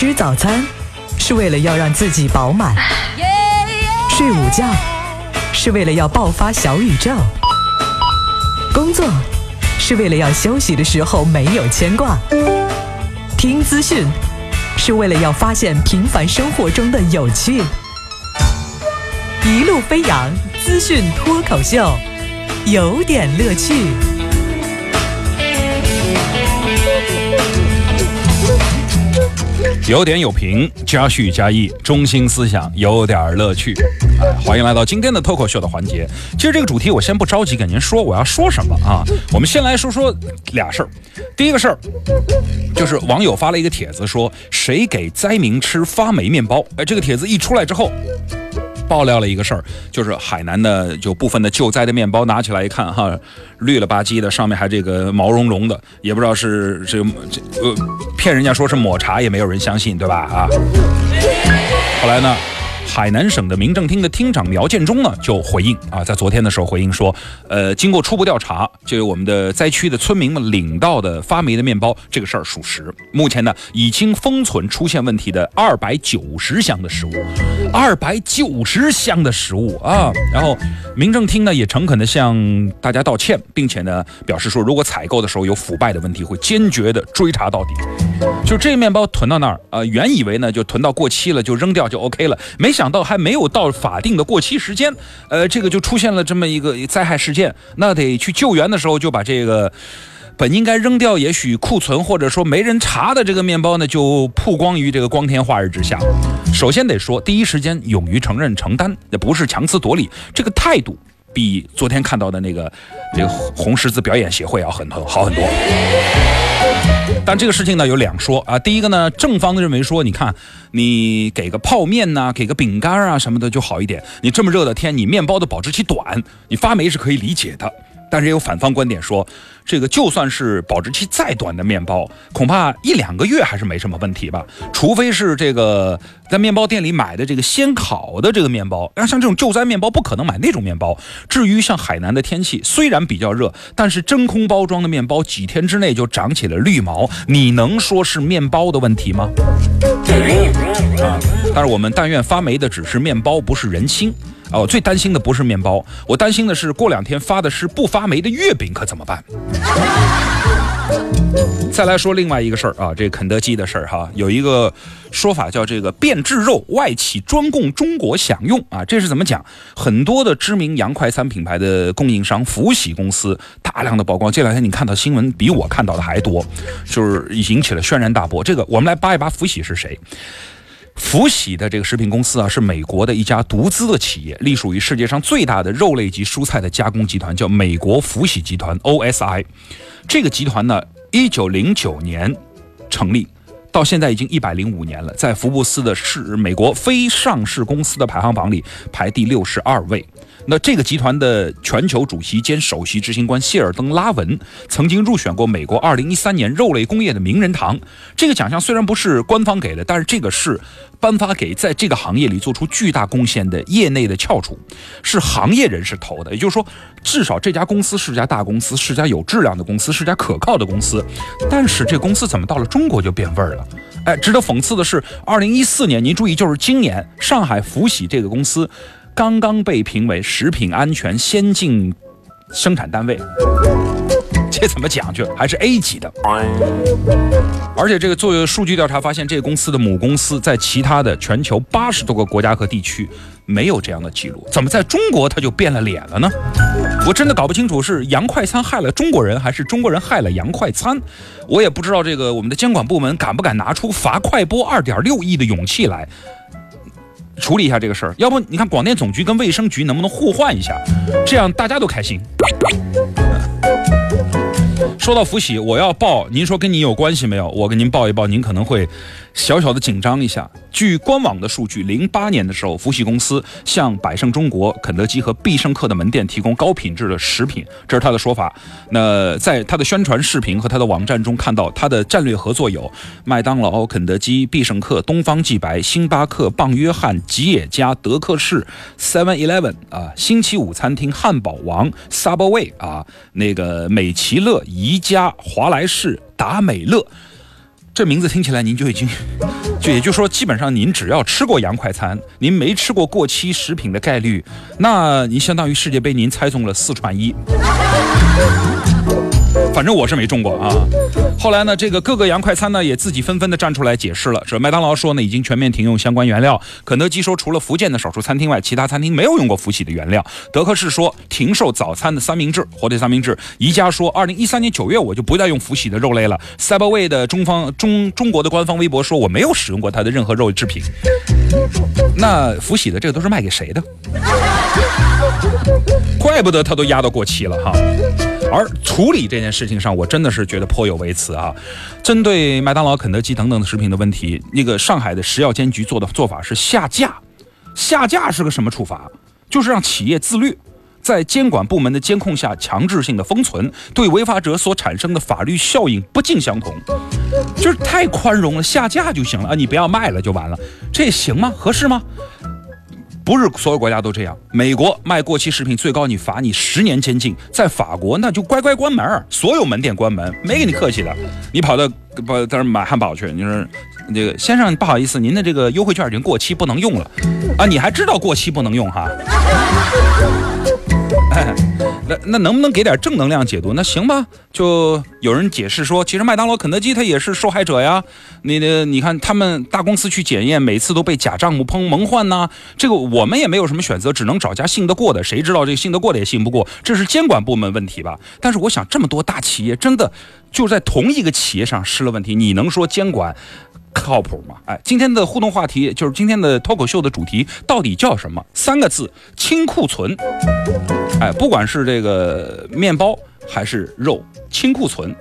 吃早餐是为了要让自己饱满，睡午觉是为了要爆发小宇宙，工作是为了要休息的时候没有牵挂，听资讯是为了要发现平凡生活中的有趣。一路飞扬资讯脱口秀，有点乐趣。有点有评，加叙加意，中心思想，有点乐趣。欢迎来到今天的脱口秀的环节。其实这个主题我先不着急给您说我要说什么啊，我们先来说说俩事儿。第一个事儿就是网友发了一个帖子说谁给灾民吃发霉面包。这个帖子一出来之后爆料了一个事儿，就是海南的就部分的救灾的面包拿起来一看哈，绿了吧唧的，上面还这个毛茸茸的，也不知道是这骗人家说是抹茶，也没有人相信，对吧？啊，后来呢？海南省的民政厅的厅长苗建忠呢就回应啊，在昨天的时候回应说，经过初步调查，就我们的灾区的村民们领到的发霉的面包这个事儿属实。目前呢，已经封存出现问题的290箱的食物，290箱的食物啊。然后民政厅呢也诚恳的向大家道歉，并且呢表示说，如果采购的时候有腐败的问题，会坚决的追查到底。就这面包囤到那儿啊，原以为呢就囤到过期了就扔掉就 OK 了，没想到还没有到法定的过期时间，这个就出现了这么一个灾害事件，那得去救援的时候就把这个本应该扔掉，也许库存或者说没人查的这个面包呢，就曝光于这个光天化日之下。首先得说，第一时间勇于承认承担，那不是强词夺理，这个态度比昨天看到的那个红十字表演协会要好很多。但这个事情呢有两说啊，第一个呢，正方认为说，你看你给个泡面呐，给个饼干啊什么的就好一点，你这么热的天，你面包的保质期短，你发霉是可以理解的。但是也有反方观点说，这个就算是保质期再短的面包，恐怕1-2个月还是没什么问题吧，除非是这个在面包店里买的这个先烤的这个面包，像这种救灾面包不可能买那种面包。至于像海南的天气虽然比较热，但是真空包装的面包几天之内就长起了绿毛，你能说是面包的问题吗？但是我们但愿发霉的只是面包，不是人心。我最担心的不是面包，我担心的是过2天发的是不发霉的月饼可怎么办？再来说另外一个事儿啊，这肯德基的事儿哈，有一个说法叫这个变质肉外企专供中国享用啊，这是怎么讲？很多的知名洋快餐品牌的供应商福喜公司大量的曝光，这2天你看到新闻比我看到的还多，就是引起了轩然大波。这个我们来扒一扒福喜是谁。福喜的这个食品公司啊，是美国的一家独资的企业，隶属于世界上最大的肉类及蔬菜的加工集团，叫美国福喜集团 OSI。 这个集团呢，1909年成立，到现在已经105年了，在福布斯的美国非上市公司的排行榜里排第62位。那这个集团的全球主席兼首席执行官谢尔登·拉文曾经入选过美国2013年肉类工业的名人堂。这个奖项虽然不是官方给的，但是这个是颁发给在这个行业里做出巨大贡献的业内的翘楚，是行业人士投的，也就是说至少这家公司是家大公司，是家有质量的公司，是家可靠的公司。但是这公司怎么到了中国就变味了？值得讽刺的是，2014年，您注意，就是今年，上海福喜这个公司刚刚被评为食品安全先进生产单位。这怎么讲去？还是 A 级的。而且这个做数据调查发现，这个公司的母公司在其他的全球80多个国家和地区没有这样的记录，怎么在中国它就变了脸了呢？我真的搞不清楚是洋快餐害了中国人，还是中国人害了洋快餐。我也不知道这个我们的监管部门敢不敢拿出罚快播2.6亿的勇气来处理一下这个事儿，要不你看广电总局跟卫生局能不能互换一下，这样大家都开心。说到福喜，我要报，您说跟你有关系没有？我跟您报一报，您可能会小小的紧张一下。据官网的数据，08年的时候，福喜公司向百胜中国、肯德基和必胜客的门店提供高品质的食品，这是他的说法。那在他的宣传视频和他的网站中看到，他的战略合作有麦当劳、肯德基、必胜客、东方既白、星巴克、棒约翰、吉野家、德克士、7-Eleven 啊、星期五餐厅、汉堡王、Subway 啊、那个美其乐、宜家、华莱士、达美乐，这名字听起来您就已经就也就是说，基本上您只要吃过洋快餐，您没吃过过期食品的概率，那您相当于世界杯您猜中了4传1。反正我是没中过啊。后来呢，这个各个洋快餐呢也自己纷纷的站出来解释了。这麦当劳说呢已经全面停用相关原料，肯德基说除了福建的少数餐厅外，其他餐厅没有用过福喜的原料。德克士说停售早餐的三明治、火腿三明治。宜家说2013年9月我就不再用福喜的肉类了。Subway 的中国的官方微博说我没有使用过它的任何肉制品。那福喜的这个都是卖给谁的？怪不得它都压到过期了哈。而处理这件事情上，我真的是觉得颇有微词啊。针对麦当劳、肯德基等等的食品的问题，那个上海的食药监局做法是下架。下架是个什么处罚？就是让企业自律，在监管部门的监控下强制性的封存，对违法者所产生的法律效应不尽相同。就是太宽容了，下架就行了啊，你不要卖了就完了，这行吗？合适吗？不是所有国家都这样，美国卖过期食品最高你罚你10年监禁，在法国那就乖乖关门，所有门店关门，没给你客气的。你跑到在那买汉堡去，你说这个先生不好意思，您的这个优惠券已经过期不能用了啊，你还知道过期不能用哈？哎，那能不能给点正能量解读？那行吧，就有人解释说，其实麦当劳、肯德基它也是受害者呀。你看他们大公司去检验，每次都被假账目蒙混呐。这个我们也没有什么选择，只能找家信得过的。谁知道这个信得过的也信不过，这是监管部门问题吧？但是我想，这么多大企业真的就在同一个企业上出了问题，你能说监管靠谱吗？哎，今天的互动话题就是今天的脱口秀的主题到底叫什么？3个字：清库存。哎，不管是这个面包还是肉，清库存